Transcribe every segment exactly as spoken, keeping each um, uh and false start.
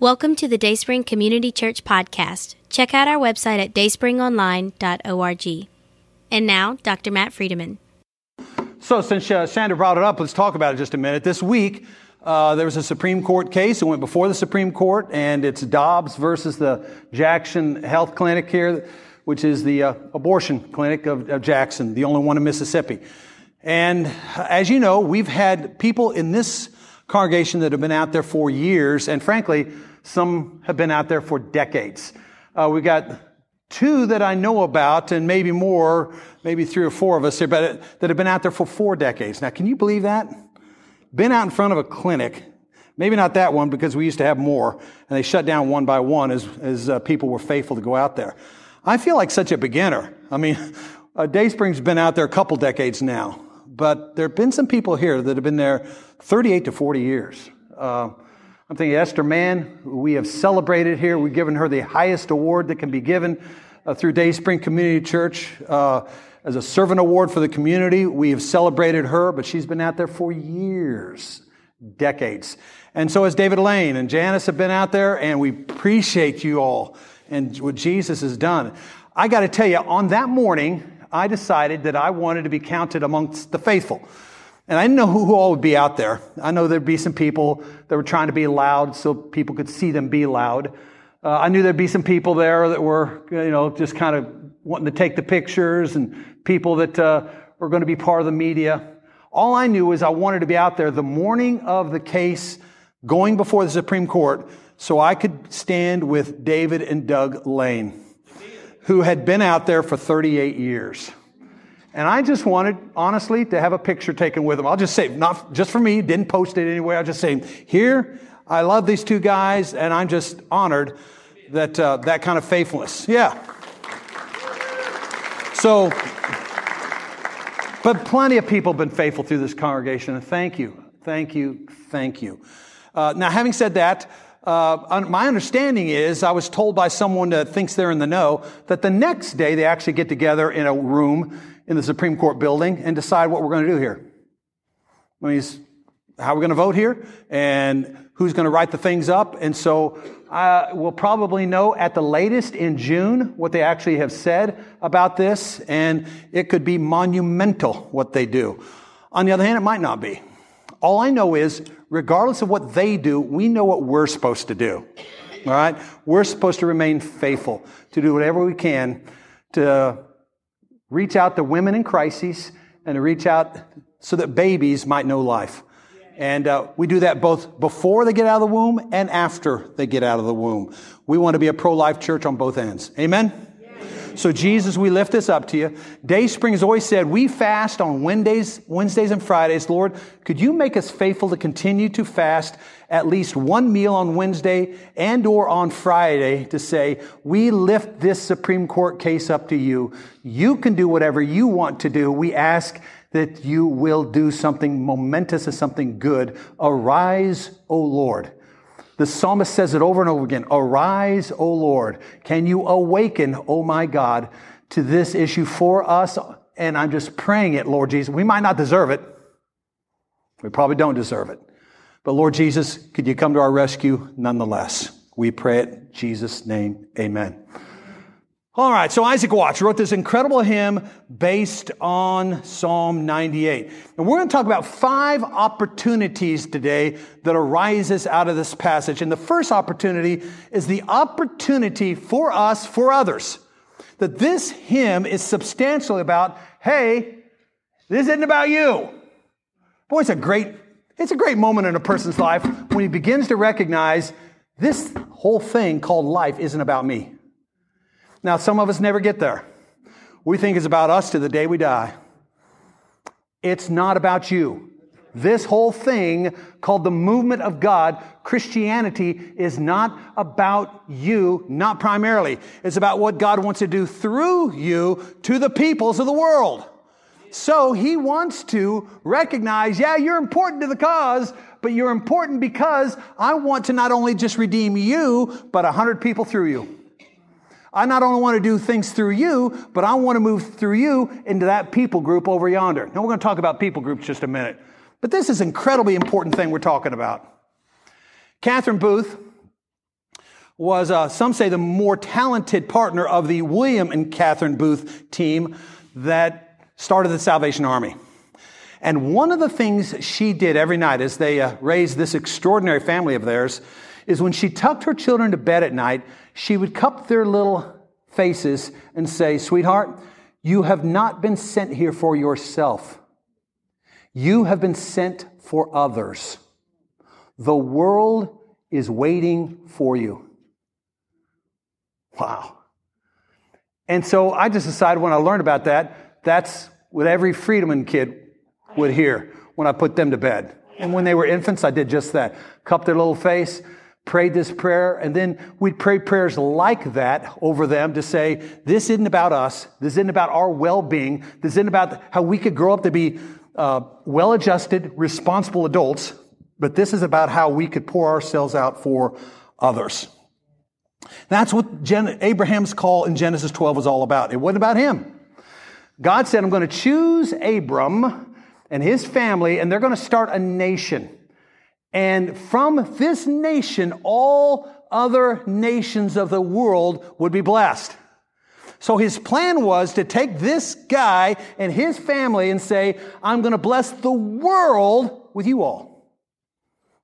Welcome to the Dayspring Community Church podcast. Check out our website at dayspring online dot org. And now, Doctor Matt Friedemann. So since uh, Sandra brought it up, let's talk about it just a minute. This week, uh, there was a Supreme Court case. It went before the Supreme Court, and it's Dobbs versus the Jackson Health Clinic here, which is the uh, abortion clinic of, of Jackson, the only one in Mississippi. And as you know, we've had people in this congregation that have been out there for years, and frankly, some have been out there for decades. Uh, we've got two that I know about, and maybe more, maybe three or four of us here, but that have been out there for four decades. Now, can you believe that? Been out in front of a clinic, maybe not that one because we used to have more, and they shut down one by one as, as uh, people were faithful to go out there. I feel like such a beginner. I mean, uh, Dayspring's been out there a couple decades now, but there have been some people here that have been there thirty-eight to forty years. Uh, I'm thinking Esther Mann, who we have celebrated here. We've given her the highest award that can be given uh, through Dayspring Community Church uh, as a servant award for the community. We have celebrated her, but she's been out there for years, decades. And so has David Lane and Janice have been out there, and we appreciate you all and what Jesus has done. I got to tell you, on that morning, I decided that I wanted to be counted amongst the faithful. And I didn't know who, who all would be out there. I know there'd be some people that were trying to be loud so people could see them be loud. Uh, I knew there'd be some people there that were, you know, just kind of wanting to take the pictures, and people that uh, were going to be part of the media. All I knew was I wanted to be out there the morning of the case going before the Supreme Court so I could stand with David and Doug Lane, who had been out there for thirty-eight years. And I just wanted, honestly, to have a picture taken with them. I'll just say, not just for me, didn't post it anywhere. I'll just say, here, I love these two guys, and I'm just honored that uh, that kind of faithfulness. Yeah. So, but plenty of people have been faithful through this congregation, and thank you, thank you, thank you. Uh, now, having said that, Uh, my understanding is, I was told by someone that thinks they're in the know, that the next day they actually get together in a room in the Supreme Court building and decide what we're going to do here. I mean, how we're going to vote here and who's going to write the things up. And so uh, we'll probably know at the latest in June what they actually have said about this, and it could be monumental what they do. On the other hand, it might not be. All I know is, regardless of what they do, we know what we're supposed to do, all right? We're supposed to remain faithful, to do whatever we can to reach out to women in crises and to reach out so that babies might know life. And uh, we do that both before they get out of the womb and after they get out of the womb. We want to be a pro-life church on both ends. Amen? So Jesus, we lift this up to you. Dayspring has always said, we fast on Wednesdays, Wednesdays and Fridays. Lord, could you make us faithful to continue to fast at least one meal on Wednesday and or on Friday to say, we lift this Supreme Court case up to you. You can do whatever you want to do. We ask that you will do something momentous and something good. Arise, O Lord. The psalmist says it over and over again, arise, O Lord, can you awaken, O my God, to this issue for us? And I'm just praying it, Lord Jesus. We might not deserve it. We probably don't deserve it. But Lord Jesus, could you come to our rescue nonetheless? We pray it in Jesus' name, amen. All right, so Isaac Watts wrote this incredible hymn based on Psalm ninety-eight. And we're going to talk about five opportunities today that arises out of this passage. And the first opportunity is the opportunity for us, for others, that this hymn is substantially about, hey, this isn't about you. Boy, it's a great, it's a great moment in a person's life when he begins to recognize this whole thing called life isn't about me. Now, some of us never get there. We think it's about us to the day we die. It's not about you. This whole thing called the movement of God, Christianity, is not about you, not primarily. It's about what God wants to do through you to the peoples of the world. So he wants to recognize, yeah, you're important to the cause, but you're important because I want to not only just redeem you, but a hundred people through you. I not only want to do things through you, but I want to move through you into that people group over yonder. Now, we're going to talk about people groups just a minute. But this is an incredibly important thing we're talking about. Catherine Booth was, uh, some say, the more talented partner of the William and Catherine Booth team that started the Salvation Army. And one of the things she did every night as they uh, raised this extraordinary family of theirs is when she tucked her children to bed at night, she would cup their little faces and say, "Sweetheart, you have not been sent here for yourself. You have been sent for others. The world is waiting for you." Wow. And so I just decided when I learned about that, that's what every Friedman kid would hear when I put them to bed. And when they were infants, I did just that. Cupped their little face, prayed this prayer, and then we'd pray prayers like that over them to say, this isn't about us. This isn't about our well-being. This isn't about how we could grow up to be uh, well-adjusted, responsible adults, but this is about how we could pour ourselves out for others. That's what Gen- Abraham's call in Genesis twelve was all about. It wasn't about him. God said, I'm going to choose Abram and his family, and they're going to start a nation. And from this nation, all other nations of the world would be blessed. So his plan was to take this guy and his family and say, I'm going to bless the world with you all.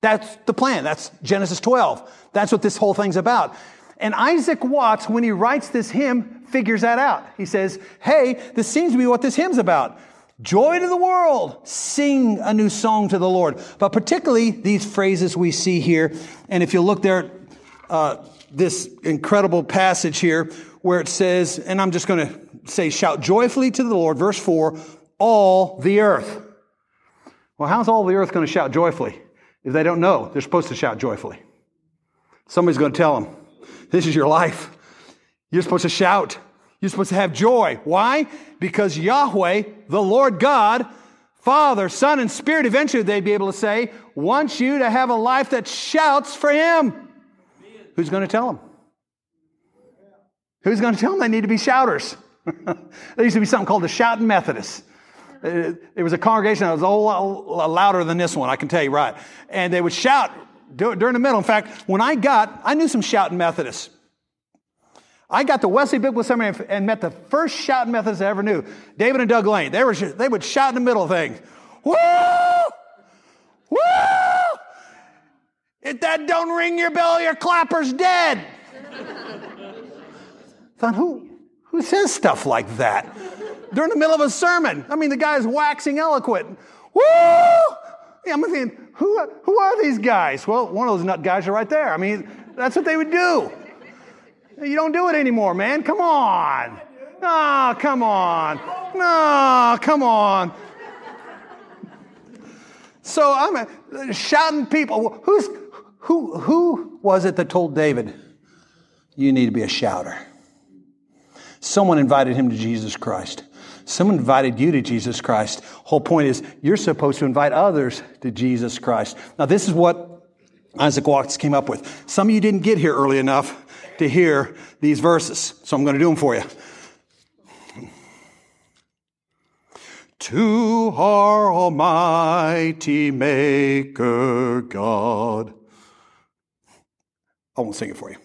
That's the plan. That's Genesis twelve. That's what this whole thing's about. And Isaac Watts, when he writes this hymn, figures that out. He says, hey, this seems to be what this hymn's about. Joy to the world, sing a new song to the Lord. But particularly these phrases we see here. And if you look there, uh, this incredible passage here where it says, and I'm just going to say, shout joyfully to the Lord, verse four, all the earth. Well, how's all the earth going to shout joyfully? If they don't know, they're supposed to shout joyfully. Somebody's going to tell them, this is your life. You're supposed to shout. You're supposed to have joy. Why? Because Yahweh, the Lord God, Father, Son, and Spirit, eventually they'd be able to say, wants you to have a life that shouts for Him. Amen. Who's going to tell them? Who's going to tell them they need to be shouters? There used to be something called the Shouting Methodists. It was a congregation that was a whole lot louder than this one, I can tell you right. And they would shout during the middle. In fact, when I got, I knew some Shouting Methodists. I got to Wesley Biblical Seminary and met the first Shouting Methodists I ever knew, David and Doug Lane. They were they would shout in the middle of things. Woo! Woo! If that don't ring your bell, your clapper's dead. I thought, who, who says stuff like that during the middle of a sermon? I mean, the guy's waxing eloquent. Woo! Yeah, I'm thinking, who, who are these guys? Well, one of those nut guys are right there. I mean, that's what they would do. You don't do it anymore, man. Come on. No, come on. No, come on. So I'm shouting people. Who's, who, who was it that told David, you need to be a shouter? Someone invited him to Jesus Christ. Someone invited you to Jesus Christ. Whole point is you're supposed to invite others to Jesus Christ. Now, this is what Isaac Watts came up with. Some of you didn't get here early enough to hear these verses. So I'm going to do them for you. To our almighty maker God. I won't sing it for you.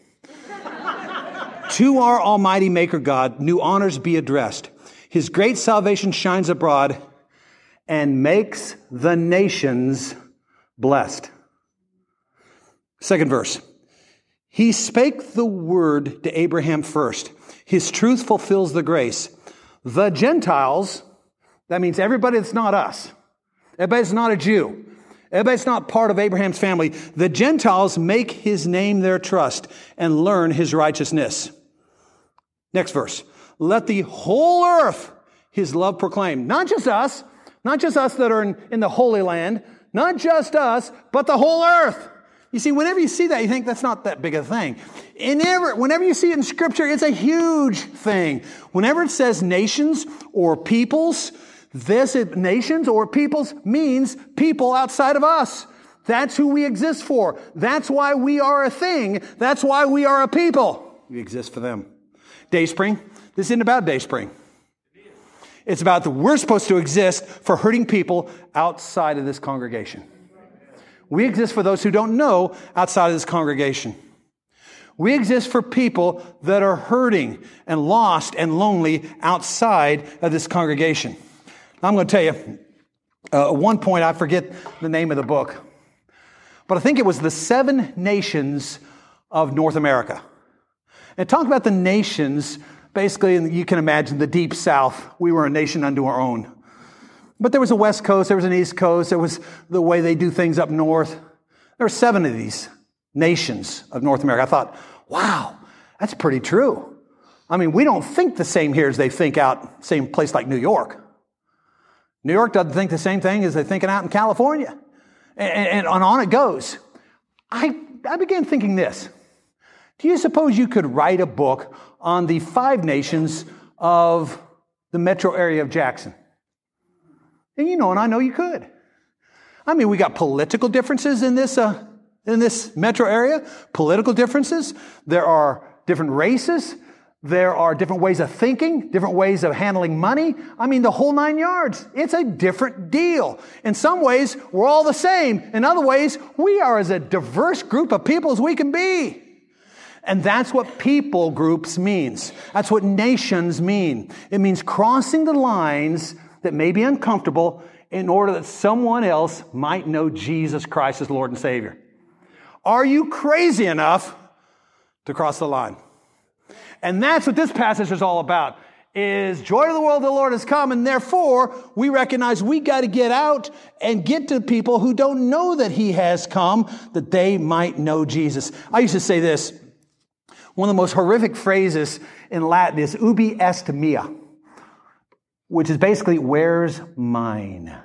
To our almighty maker God, new honors be addressed. His great salvation shines abroad and makes the nations blessed. Second verse. He spake the word to Abraham first. His truth fulfills the grace. The Gentiles, that means everybody that's not us. Everybody that's not a Jew. Everybody that's not part of Abraham's family. The Gentiles make his name their trust and learn his righteousness. Next verse. Let the whole earth his love proclaim. Not just us. Not just us that are in, in the Holy Land. Not just us, but the whole earth. You see, whenever you see that, you think that's not that big a thing. Whenever, whenever you see it in Scripture, it's a huge thing. Whenever it says nations or peoples, this is, nations or peoples means people outside of us. That's who we exist for. That's why we are a thing. That's why we are a people. We exist for them. Dayspring. This isn't about Dayspring. It's about that we're supposed to exist for hurting people outside of this congregation. We exist for those who don't know outside of this congregation. We exist for people that are hurting and lost and lonely outside of this congregation. I'm going to tell you, uh, at one point, I forget the name of the book, but I think it was The Seven Nations of North America. And talk about the nations, basically, and you can imagine the Deep South. We were a nation unto our own. But there was a West Coast, there was an East Coast, there was the way they do things up north. There were seven of these nations of North America. I thought, wow, that's pretty true. I mean, we don't think the same here as they think out, same place like New York. New York doesn't think the same thing as they're thinking out in California. And, and on it goes. I, I began thinking this. Do you suppose you could write a book on the five nations of the metro area of Jackson? And you know, and I know you could. I mean, we got political differences in this uh, in this metro area, political differences. There are different races. There are different ways of thinking, different ways of handling money. I mean, the whole nine yards. It's a different deal. In some ways, we're all the same. In other ways, we are as a diverse group of people as we can be. And that's what people groups means. That's what nations mean. It means crossing the lines that may be uncomfortable in order that someone else might know Jesus Christ as Lord and Savior. Are you crazy enough to cross the line? And that's what this passage is all about, is joy to the world, the Lord has come, and therefore we recognize we got to get out and get to people who don't know that he has come, that they might know Jesus. I used to say this. One of the most horrific phrases in Latin is ubi est mea, which is basically, where's mine?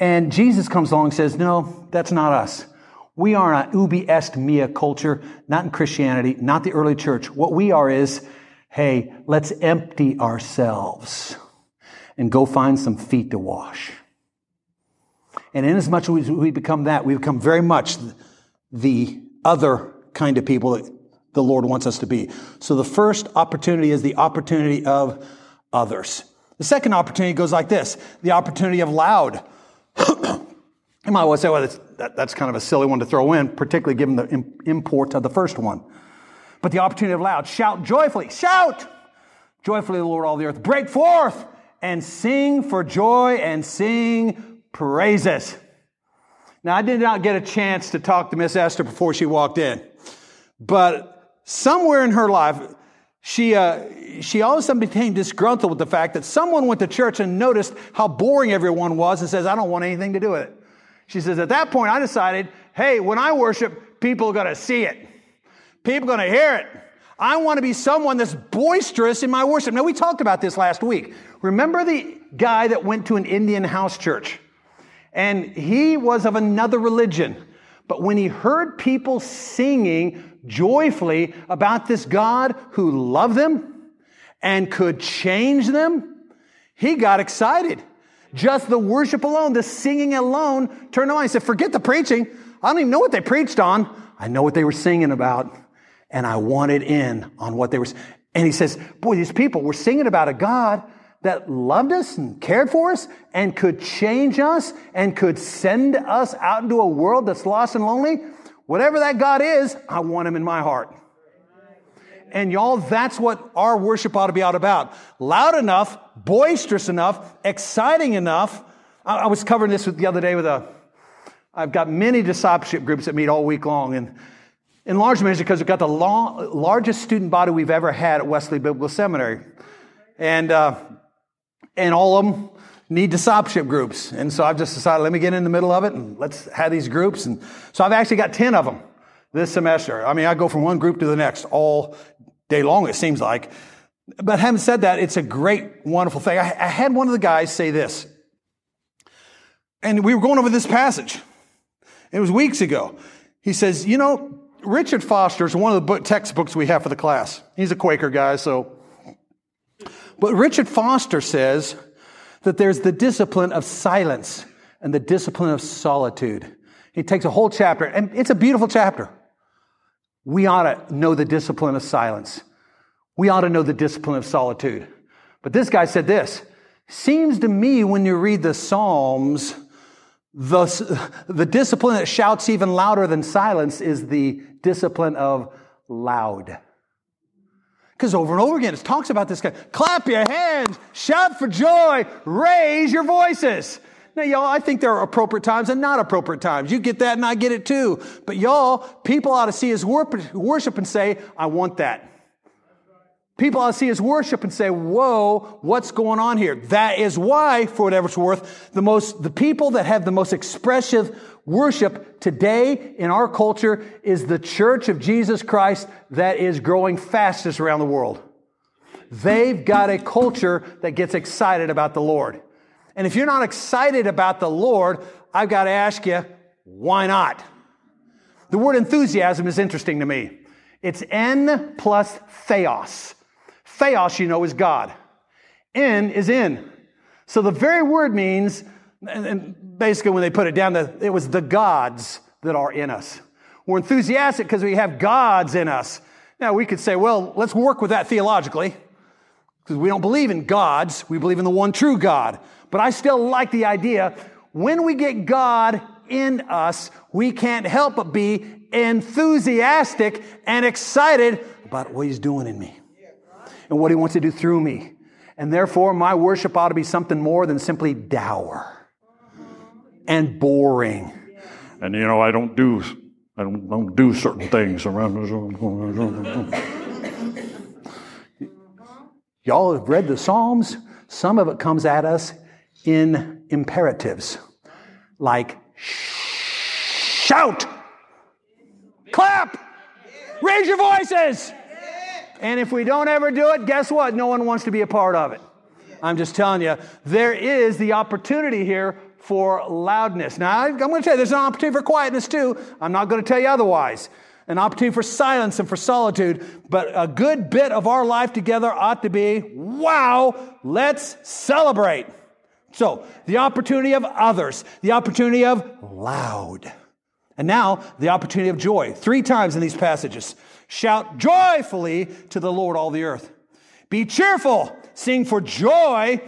And Jesus comes along and says, no, that's not us. We are an ubi est mea culture, not in Christianity, not the early church. What we are is, hey, let's empty ourselves and go find some feet to wash. And inasmuch as we become that, we become very much the other kind of people that the Lord wants us to be. So the first opportunity is the opportunity of others. The second opportunity goes like this, the opportunity of loud. You might well say, well, that's, that, that's kind of a silly one to throw in, particularly given the im- import of the first one. But the opportunity of loud, shout joyfully, shout joyfully, the Lord, all the earth, break forth and sing for joy and sing praises. Now, I did not get a chance to talk to Miss Esther before she walked in, but somewhere in her life, she uh, she all of a sudden became disgruntled with the fact that someone went to church and noticed how boring everyone was and says, I don't want anything to do with it. She says, at that point, I decided, hey, when I worship, people are going to see it. People are going to hear it. I want to be someone that's boisterous in my worship. Now, we talked about this last week. Remember the guy that went to an Indian house church? And he was of another religion. But when he heard people singing joyfully about this God who loved them and could change them, he got excited. Just the worship alone, the singing alone, turned on. He said, forget the preaching. I don't even know what they preached on. I know what they were singing about, and I wanted in on what they were. And he says, boy, these people were singing about a God that loved us and cared for us and could change us and could send us out into a world that's lost and lonely. Whatever that God is, I want him in my heart. And y'all, that's what our worship ought to be all about. Loud enough, boisterous enough, exciting enough. I, I was covering this with, the other day with a, I've got many discipleship groups that meet all week long, and in large measure because we've got the long, largest student body we've ever had at Wesley Biblical Seminary. And, uh, And all of them need discipleship groups. And so I've just decided, let me get in the middle of it and let's have these groups. And so I've actually got ten of them this semester. I mean, I go from one group to the next all day long, it seems like. But having said that, it's a great, wonderful thing. I, I had one of the guys say this. And we were going over this passage. It was weeks ago. He says, you know, Richard Foster is one of the book, textbooks we have for the class. He's a Quaker guy, so... But Richard Foster says that there's the discipline of silence and the discipline of solitude. He takes a whole chapter, and it's a beautiful chapter. We ought to know the discipline of silence. We ought to know the discipline of solitude. But this guy said this, seems to me when you read the Psalms The, the discipline that shouts even louder than silence is the discipline of loud. Because over and over again, it talks about this guy. Clap your hands, shout for joy, raise your voices. Now, y'all, I think there are appropriate times and not appropriate times. You get that and I get it too. But y'all, people ought to see his worship and say, I want that. People ought to see his worship and say, whoa, what's going on here? That is why, for whatever it's worth, the most, the people that have the most expressive worship today in our culture is the Church of Jesus Christ that is growing fastest around the world. They've got a culture that gets excited about the Lord. And if you're not excited about the Lord, I've got to ask you, why not? The word enthusiasm is interesting to me. It's N plus theos. Theos, you know, is God. N is in. So the very word means, and basically when they put it down, it was the gods that are in us. We're enthusiastic because we have gods in us. Now we could say, well, let's work with that theologically, because we don't believe in gods. We believe in the one true God. But I still like the idea, when we get God in us, we can't help but be enthusiastic and excited about what he's doing in me and what he wants to do through me. And therefore, my worship ought to be something more than simply dour and boring. And, you know, I don't do, I don't, don't do certain things around. Y'all have read the Psalms. Some of it comes at us in imperatives, like shout, clap, raise your voices. And if we don't ever do it, guess what? No one wants to be a part of it. I'm just telling you, there is the opportunity here for loudness. Now, I'm going to tell you, there's an opportunity for quietness too. I'm not going to tell you otherwise. An opportunity for silence and for solitude. But a good bit of our life together ought to be, wow, let's celebrate. So, the opportunity of others, the opportunity of loud, and now the opportunity of joy. Three times in these passages. Shout joyfully to the Lord, all the earth. Be cheerful, sing for joy,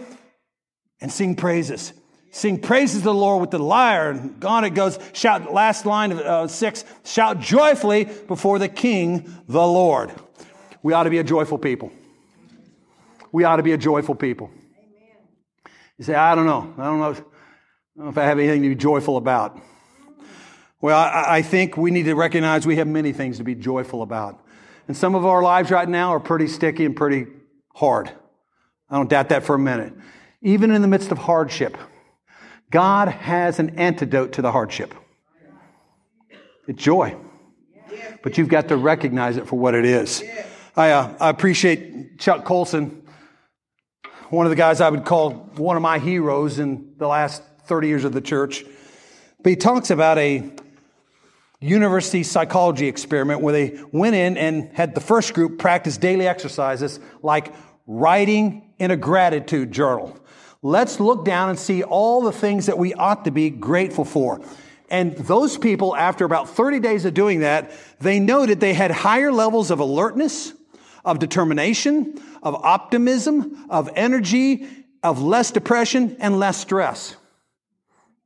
and sing praises. Sing praises to the Lord with the lyre. And on it goes, shout, last line of uh, six, shout joyfully before the King, the Lord. We ought to be a joyful people. We ought to be a joyful people. You say, I don't know. I don't know if, I don't know if I have anything to be joyful about. Well, I, I think we need to recognize we have many things to be joyful about. And some of our lives right now are pretty sticky and pretty hard. I don't doubt that for a minute. Even in the midst of hardship, God has an antidote to the hardship. It's joy. But you've got to recognize it for what it is. I, uh, I appreciate Chuck Colson, one of the guys I would call one of my heroes in the last thirty years of the church. But he talks about a university psychology experiment where they went in and had the first group practice daily exercises like writing in a gratitude journal. Let's look down and see all the things that we ought to be grateful for. And those people, after about thirty days of doing that, they noted they had higher levels of alertness, of determination, of optimism, of energy, of less depression, and less stress.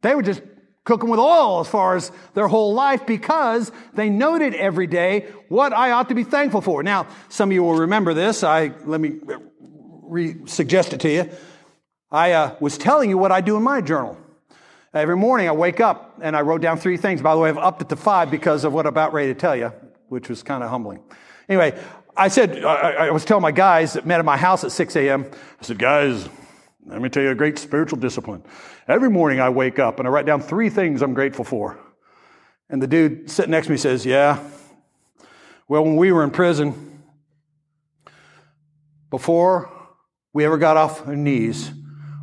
They were just cooking with oil as far as their whole life because they noted every day what I ought to be thankful for. Now, some of you will remember this. I let me re-suggest it to you. I uh, was telling you what I do in my journal. Every morning I wake up and I wrote down three things. By the way, I've upped it to five because of what I'm about ready to tell you, which was kind of humbling. Anyway, I said, I, I was telling my guys that met at my house at six a.m. I said, guys, let me tell you a great spiritual discipline. Every morning I wake up and I write down three things I'm grateful for. And the dude sitting next to me says, yeah, well, when we were in prison, before we ever got off our knees,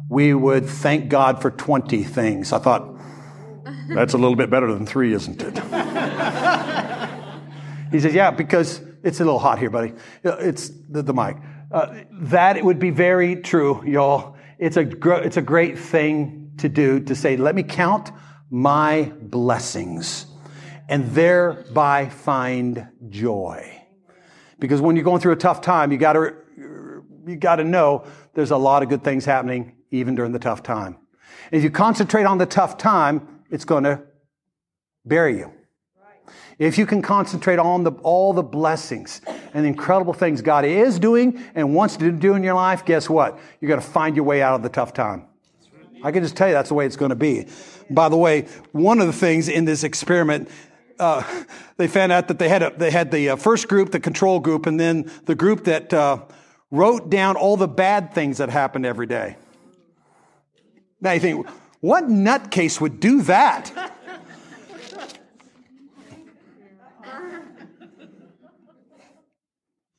we would thank God for twenty things. I thought, that's a little bit better than three, isn't it? He said, yeah, because it's a little hot here, buddy. It's the, the mic. Uh, that it would be very true, y'all. It's a gr- it's a great thing to do, to say, let me count my blessings and thereby find joy. Because when you're going through a tough time, you got to you got to know there's a lot of good things happening even during the tough time. If you concentrate on the tough time, it's going to bury you. Right. If you can concentrate on the all the blessings and the incredible things God is doing and wants to do in your life, guess what? You're going to find your way out of the tough time. I can just tell you that's the way it's going to be. By the way, one of the things in this experiment, uh, they found out that they had a, they had the uh, first group, the control group, and then the group that uh, wrote down all the bad things that happened every day. Now you think, what nutcase would do that?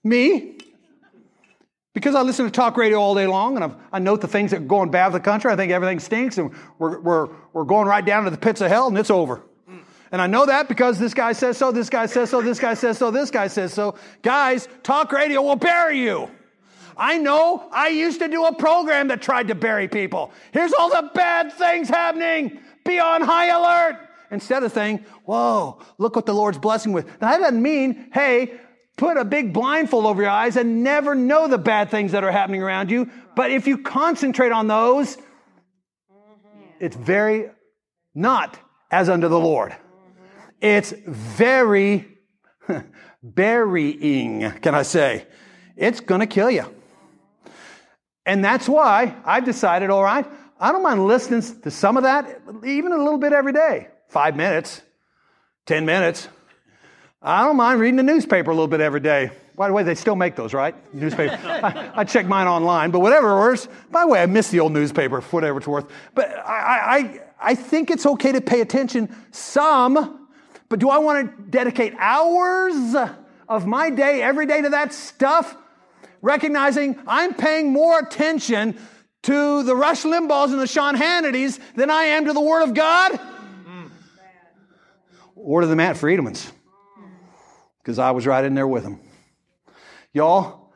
Me? Because I listen to talk radio all day long, and I've, I note the things that are going bad for the country. I think everything stinks, and we're, we're, we're going right down to the pits of hell, and it's over. And I know that because this guy says so, this guy says so, this guy says so, this guy says so. Guys, talk radio will bury you. I know I used to do a program that tried to bury people. Here's all the bad things happening. Be on high alert. Instead of saying, whoa, look what the Lord's blessing with. Now, that doesn't mean, hey, put a big blindfold over your eyes and never know the bad things that are happening around you. But if you concentrate on those, it's very not as unto the Lord. It's very burying, can I say? It's going to kill you. And that's why I've decided, all right, I don't mind listening to some of that, even a little bit every day. Five minutes, ten minutes. I don't mind reading the newspaper a little bit every day. By the way, they still make those, right? Newspaper. I, I check mine online, but whatever it is. By the way, I miss the old newspaper, for whatever it's worth. But I, I, I think it's okay to pay attention some, but do I want to dedicate hours of my day every day to that stuff? Recognizing I'm paying more attention to the Rush Limbaughs and the Sean Hannitys than I am to the Word of God? Mm. Or to the Matt Friedmans. Because I was right in there with them. Y'all,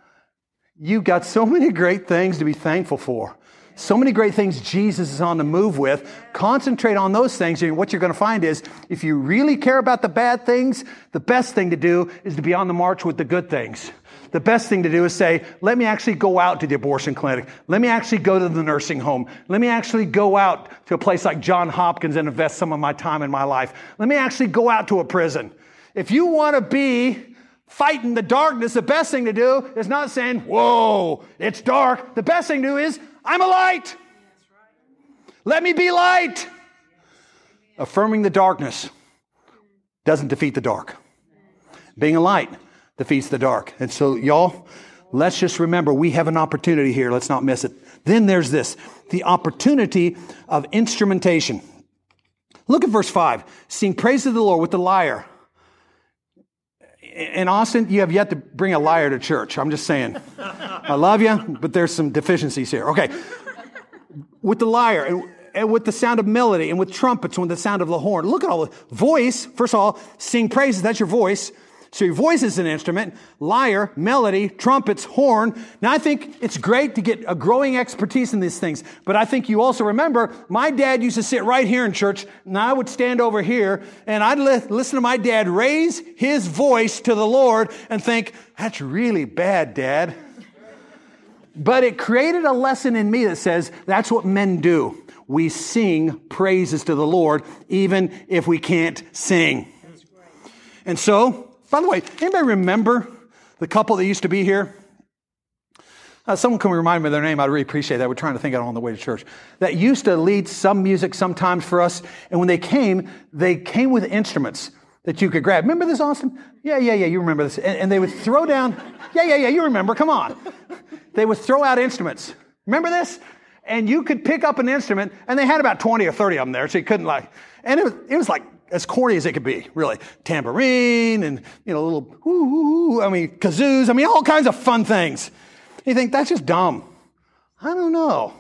you've got so many great things to be thankful for. So many great things Jesus is on the move with. Concentrate on those things. And what you're going to find is, if you really care about the bad things, the best thing to do is to be on the march with the good things. The best thing to do is say, let me actually go out to the abortion clinic. Let me actually go to the nursing home. Let me actually go out to a place like John Hopkins and invest some of my time in my life. Let me actually go out to a prison. If you want to be fighting the darkness, the best thing to do is not saying, whoa, it's dark. The best thing to do is, I'm a light. Let me be light. Affirming the darkness doesn't defeat the dark. Being a light defeats the dark. And so, y'all, let's just remember we have an opportunity here. Let's not miss it. Then there's this, the opportunity of instrumentation. Look at verse five. Sing praise to the Lord with the lyre. In Austin, you have yet to bring a liar to church. I'm just saying. I love you, but there's some deficiencies here. Okay. With the lyre, and, and with the sound of melody, and with trumpets, and with the sound of the horn. Look at all the voice. First of all, sing praises. That's your voice. So your voice is an instrument. Lyre, melody, trumpets, horn. Now, I think it's great to get a growing expertise in these things. But I think you also remember, my dad used to sit right here in church, and I would stand over here, and I'd li- listen to my dad raise his voice to the Lord and think, that's really bad, Dad. But it created a lesson in me that says, that's what men do. We sing praises to the Lord, even if we can't sing. And so, by the way, anybody remember the couple that used to be here? Uh, someone can remind me of their name. I'd really appreciate that. We're trying to think out on the way to church. That used to lead some music sometimes for us. And when they came, they came with instruments that you could grab. Remember this, Austin? Yeah, yeah, yeah, you remember this. And, and they would throw down. Yeah, yeah, yeah, you remember. Come on. They would throw out instruments. Remember this? And you could pick up an instrument. And they had about twenty or thirty of them there. So you couldn't like. And it was, it was like, as corny as it could be, really. Tambourine and, you know, little, ooh, ooh, I mean, kazoos. I mean, all kinds of fun things. You think, that's just dumb. I don't know.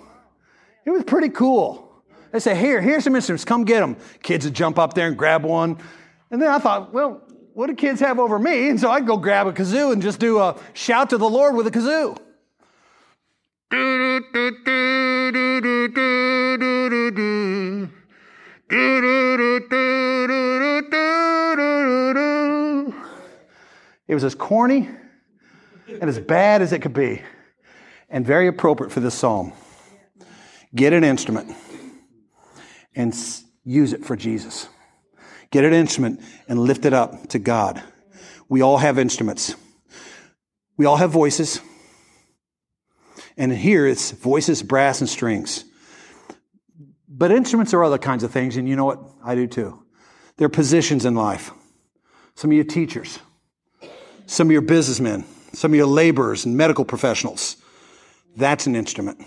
It was pretty cool. They say, here, here's some instruments. Come get them. Kids would jump up there and grab one. And then I thought, well, what do kids have over me? And so I'd go grab a kazoo and just do a shout to the Lord with a kazoo. It was as corny and as bad as it could be, and very appropriate for this psalm. Get an instrument and use it for Jesus. Get an instrument and lift it up to God. We all have instruments. We all have voices. And here it's voices, brass, and strings. But instruments are other kinds of things, and you know what? I do too. They're positions in life. Some of you teachers, some of your businessmen, some of your laborers and medical professionals. That's an instrument.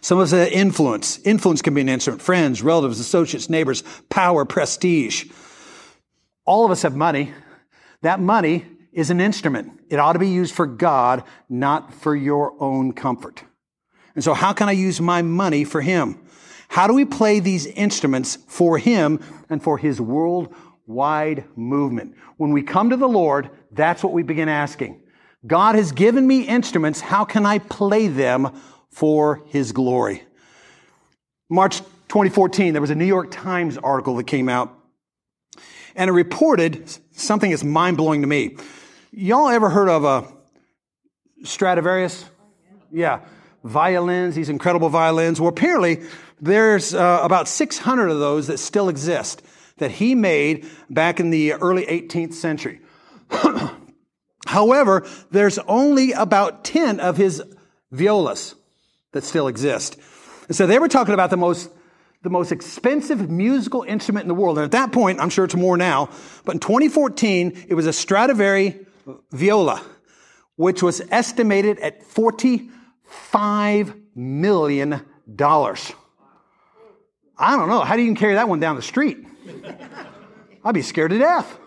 Some of us have influence. Influence can be an instrument. Friends, relatives, associates, neighbors, power, prestige. All of us have money. That money is an instrument. It ought to be used for God, not for your own comfort. And so how can I use my money for Him? How do we play these instruments for Him and for His worldwide movement? When we come to the Lord, that's what we begin asking. God has given me instruments. How can I play them for His glory? March twenty fourteen, there was a New York Times article that came out, and it reported something that's mind-blowing to me. Y'all ever heard of a Stradivarius? Yeah, violins, these incredible violins. Well, apparently there's uh, about six hundred of those that still exist that he made back in the early eighteenth century. However, there's only about ten of his violas that still exist. And so they were talking about the most the most expensive musical instrument in the world. And at that point, I'm sure it's more now, but in twenty fourteen, it was a Stradivari viola, which was estimated at forty-five million dollars. I don't know. How do you even carry that one down the street? I'd be scared to death.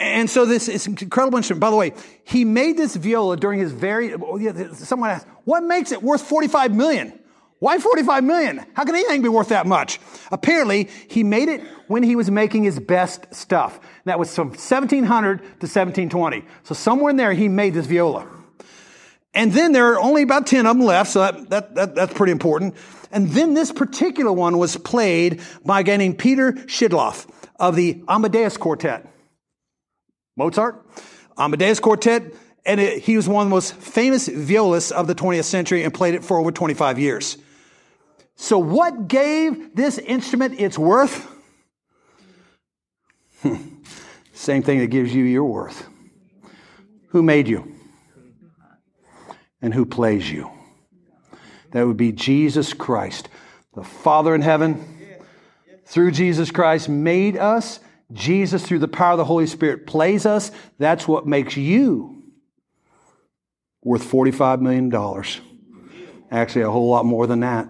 And so this is an incredible instrument. By the way, he made this viola during his very, someone asked, what makes it worth forty-five million? Why forty-five million? How can anything be worth that much? Apparently, he made it when he was making his best stuff. That was from seventeen hundred to seventeen twenty. So somewhere in there, he made this viola. And then there are only about ten of them left, so that, that, that, that's pretty important. And then this particular one was played by a guy named Peter Schidloff of the Amadeus Quartet. Mozart, Amadeus Quartet, and it, he was one of the most famous violists of the twentieth century and played it for over twenty-five years. So what gave this instrument its worth? Hmm. Same thing that gives you your worth. Who made you? And who plays you? That would be Jesus Christ. The Father in heaven, through Jesus Christ, made us. Jesus, through the power of the Holy Spirit, plays us. That's what makes you worth forty-five million dollars. Actually, a whole lot more than that.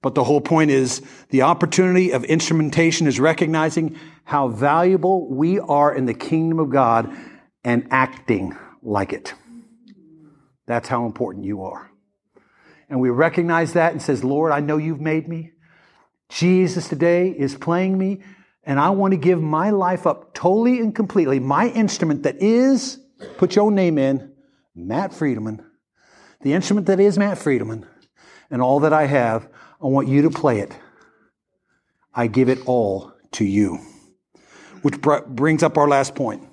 But the whole point is the opportunity of instrumentation is recognizing how valuable we are in the kingdom of God and acting like it. That's how important you are. And we recognize that and says, Lord, I know you've made me. Jesus today is playing me. And I want to give my life up totally and completely. My instrument that is, put your name in, Matt Friedemann. The instrument that is Matt Friedemann. And all that I have, I want you to play it. I give it all to you. Which br- brings up our last point.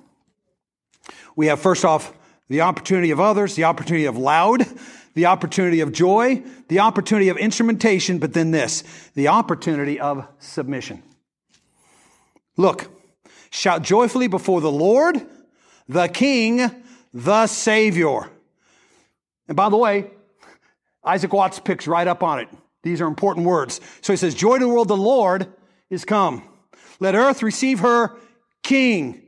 We have, first off, the opportunity of others, the opportunity of loud, the opportunity of joy, the opportunity of instrumentation, but then this, the opportunity of submission. Look, shout joyfully before the Lord, the King, the Savior. And by the way, Isaac Watts picks right up on it. These are important words. So he says, joy to the world, the Lord is come. Let earth receive her King.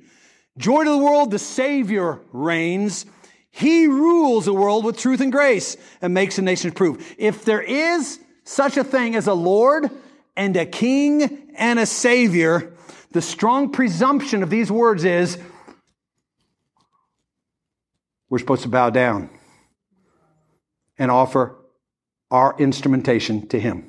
Joy to the world, the Savior reigns. He rules the world with truth and grace and makes the nations prove. If there is such a thing as a Lord and a King and a Savior, the strong presumption of these words is we're supposed to bow down and offer our instrumentation to Him.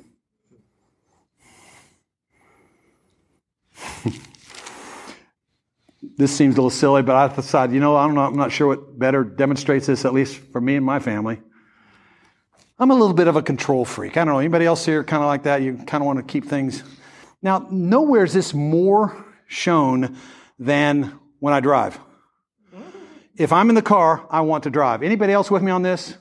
This seems a little silly, but I decided, you know, I'm not, I'm not sure what better demonstrates this, at least for me and my family. I'm a little bit of a control freak. I don't know, anybody else here kind of like that? You kind of want to keep things... Now, nowhere is this more shown than when I drive. If I'm in the car, I want to drive. Anybody else with me on this?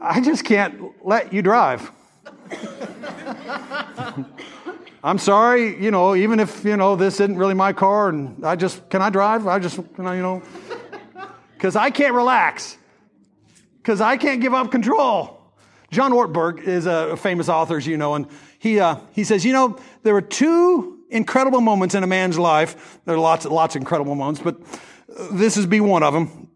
I just can't let you drive. I'm sorry, you know, even if, you know, this isn't really my car and I just, can I drive? I just, can I, you know, because I can't relax, because I can't give up control. John Ortberg is a famous author, as you know, and he uh, he says, you know, there are two incredible moments in a man's life. There are lots lots of incredible moments, but this would be one of them.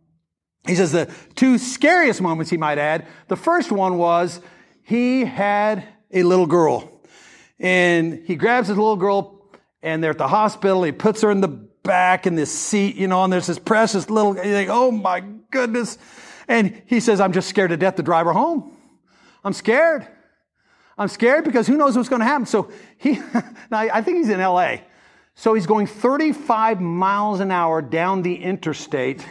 He says the two scariest moments, he might add. The first one was he had a little girl, and he grabs his little girl, and they're at the hospital. He puts her in the back in this seat, you know, and there's this precious little, you think, oh my goodness. And he says, I'm just scared to death to drive her home. I'm scared. I'm scared because who knows what's going to happen. So he, now I think he's in L A. So he's going thirty-five miles an hour down the interstate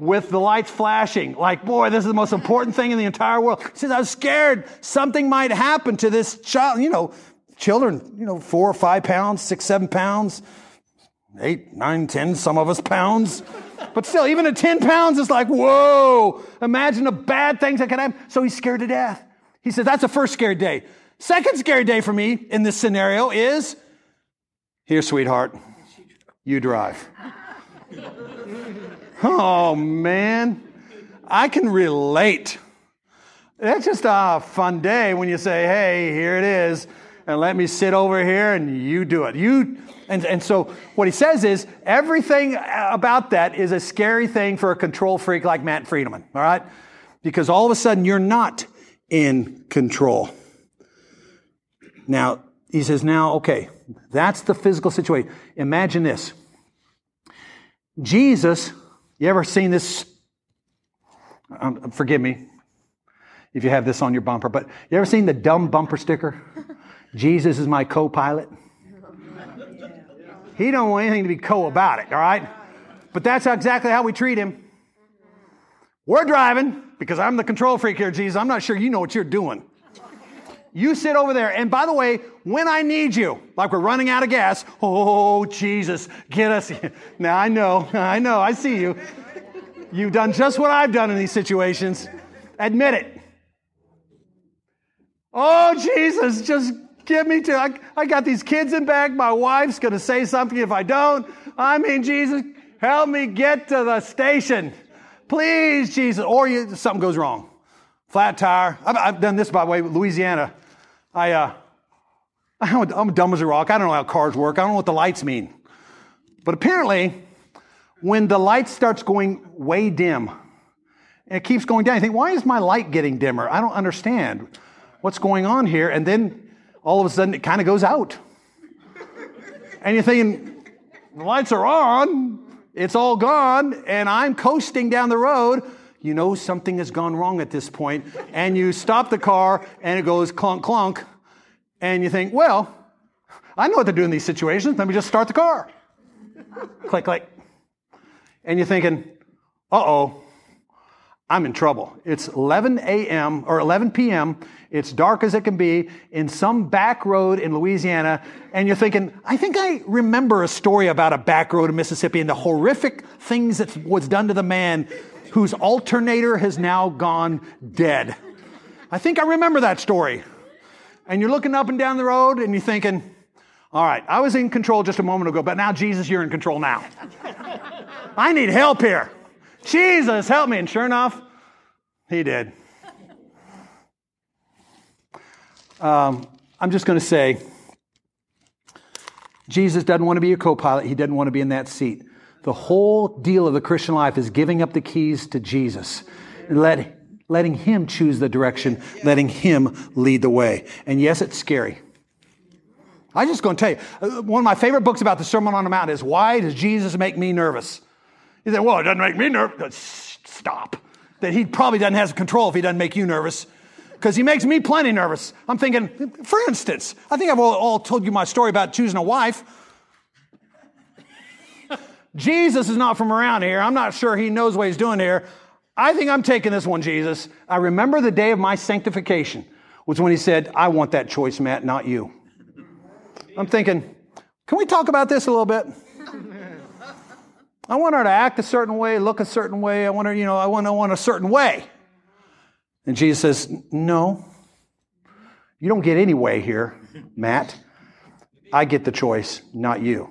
with the lights flashing. Like, boy, this is the most important thing in the entire world. He says, I was scared something might happen to this child. You know, children, you know, four or five pounds, six, seven pounds, eight, nine, ten, some of us pounds. But still, even at ten pounds, it's like, whoa, imagine the bad things that can happen. So he's scared to death. He says, that's the first scary day. Second scary day for me in this scenario is, here, sweetheart, you drive. Oh, man, I can relate. That's just a fun day when you say, hey, here it is, and let me sit over here and you do it. You And and so what he says is everything about that is a scary thing for a control freak like Matt Friedman, all right? Because all of a sudden you're not in control. Now, he says, now, okay, that's the physical situation. Imagine this. Jesus, you ever seen this? Um, forgive me if you have this on your bumper, but you ever seen the dumb bumper sticker? Jesus is my co-pilot. He don't want anything to be co about it, all right? But that's how, exactly how we treat him. We're driving, because I'm the control freak here, Jesus. I'm not sure you know what you're doing. You sit over there, and by the way, when I need you, like we're running out of gas, oh, Jesus, get us here. Now, I know, I know, I see you. You've done just what I've done in these situations. Admit it. Oh, Jesus, just give me to, I, I got these kids in back. My wife's going to say something if I don't. I mean, Jesus, help me get to the station. Please, Jesus. Or you, something goes wrong. Flat tire. I've, I've done this, by the way, with Louisiana. I, uh, I'm dumb as a rock. I don't know how cars work. I don't know what the lights mean. But apparently, when the light starts going way dim, and it keeps going down, you think, why is my light getting dimmer? I don't understand what's going on here. And then all of a sudden, it kind of goes out. And you're thinking, the lights are on, it's all gone, and I'm coasting down the road. You know something has gone wrong at this point, and you stop the car, and it goes clunk, clunk, and you think, well, I know what to do in these situations. Let me just start the car. Click, click. And you're thinking, uh-oh, I'm in trouble. It's eleven a.m. or eleven p.m. It's dark as it can be in some back road in Louisiana. And you're thinking, I think I remember a story about a back road in Mississippi and the horrific things that was done to the man whose alternator has now gone dead. I think I remember that story. And you're looking up and down the road and you're thinking, all right, I was in control just a moment ago, but now, Jesus, you're in control now. I need help here. Jesus, help me. And sure enough, he did. Um, I'm just going to say, Jesus doesn't want to be your co-pilot. He doesn't want to be in that seat. The whole deal of the Christian life is giving up the keys to Jesus, and let, letting him choose the direction, letting him lead the way. And yes, it's scary. I'm just going to tell you, one of my favorite books about the Sermon on the Mount is, Why Does Jesus Make Me Nervous? He said, well, it doesn't make me nervous. Stop. That he probably doesn't have control if he doesn't make you nervous, because he makes me plenty nervous. I'm thinking, for instance, I think I've all, all told you my story about choosing a wife. Jesus is not from around here. I'm not sure he knows what he's doing here. I think I'm taking this one, Jesus. I remember the day of my sanctification was when he said, I want that choice, Matt, not you. I'm thinking, can we talk about this a little bit? I want her to act a certain way, look a certain way. I want her, you know, I want to want a certain way. And Jesus says, no, you don't get any way here, Matt. I get the choice, not you.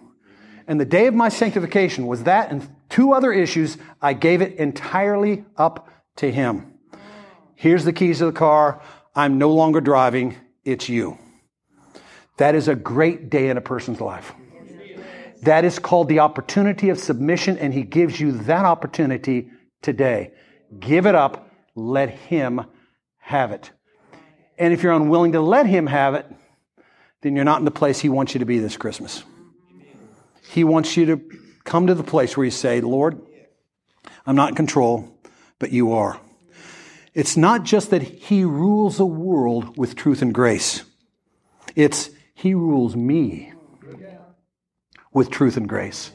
And the day of my sanctification was that and two other issues. I gave it entirely up to Him. Here's the keys of the car. I'm no longer driving. It's you. That is a great day in a person's life. That is called the opportunity of submission, and He gives you that opportunity today. Give it up. Let Him have it. And if you're unwilling to let Him have it, then you're not in the place He wants you to be this Christmas. He wants you to come to the place where you say, Lord, I'm not in control, but You are. It's not just that He rules the world with truth and grace. It's He rules me with truth and grace.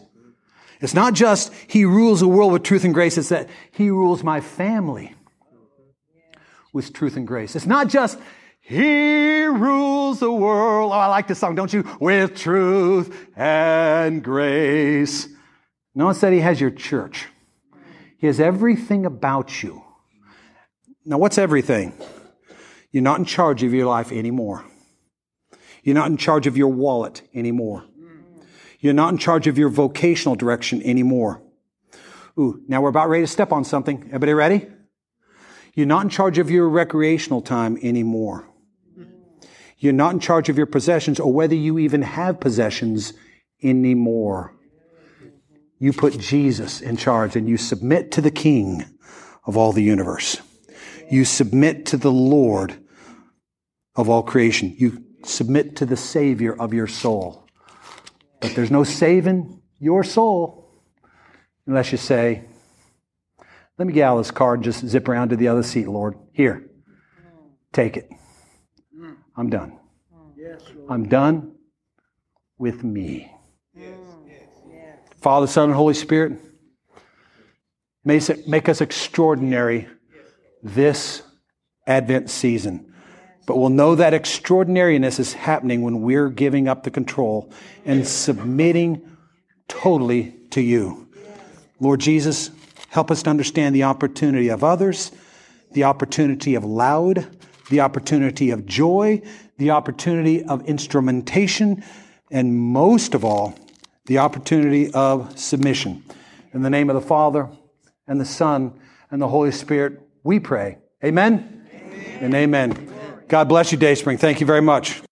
It's not just He rules the world with truth and grace. It's that He rules my family with truth and grace. It's not just He rules the world. Oh, I like this song, don't you? With truth and grace. Notice that He has your church. He has everything about you. Now, what's everything? You're not in charge of your life anymore. You're not in charge of your wallet anymore. You're not in charge of your vocational direction anymore. Ooh, now we're about ready to step on something. Everybody ready? You're not in charge of your recreational time anymore. You're not in charge of your possessions or whether you even have possessions anymore. You put Jesus in charge and you submit to the King of all the universe. You submit to the Lord of all creation. You submit to the Savior of your soul. But there's no saving your soul unless you say, let me get out of this car and just zip around to the other seat, Lord. Here, take it. I'm done. I'm done with me. Father, Son, and Holy Spirit, make us extraordinary this Advent season. But we'll know that extraordinariness is happening when we're giving up the control and submitting totally to You. Lord Jesus, help us to understand the opportunity of others, the opportunity of loud, the opportunity of joy, the opportunity of instrumentation, and most of all, the opportunity of submission. In the name of the Father, and the Son, and the Holy Spirit, we pray. Amen, amen. And amen. God bless you, Dayspring. Thank you very much.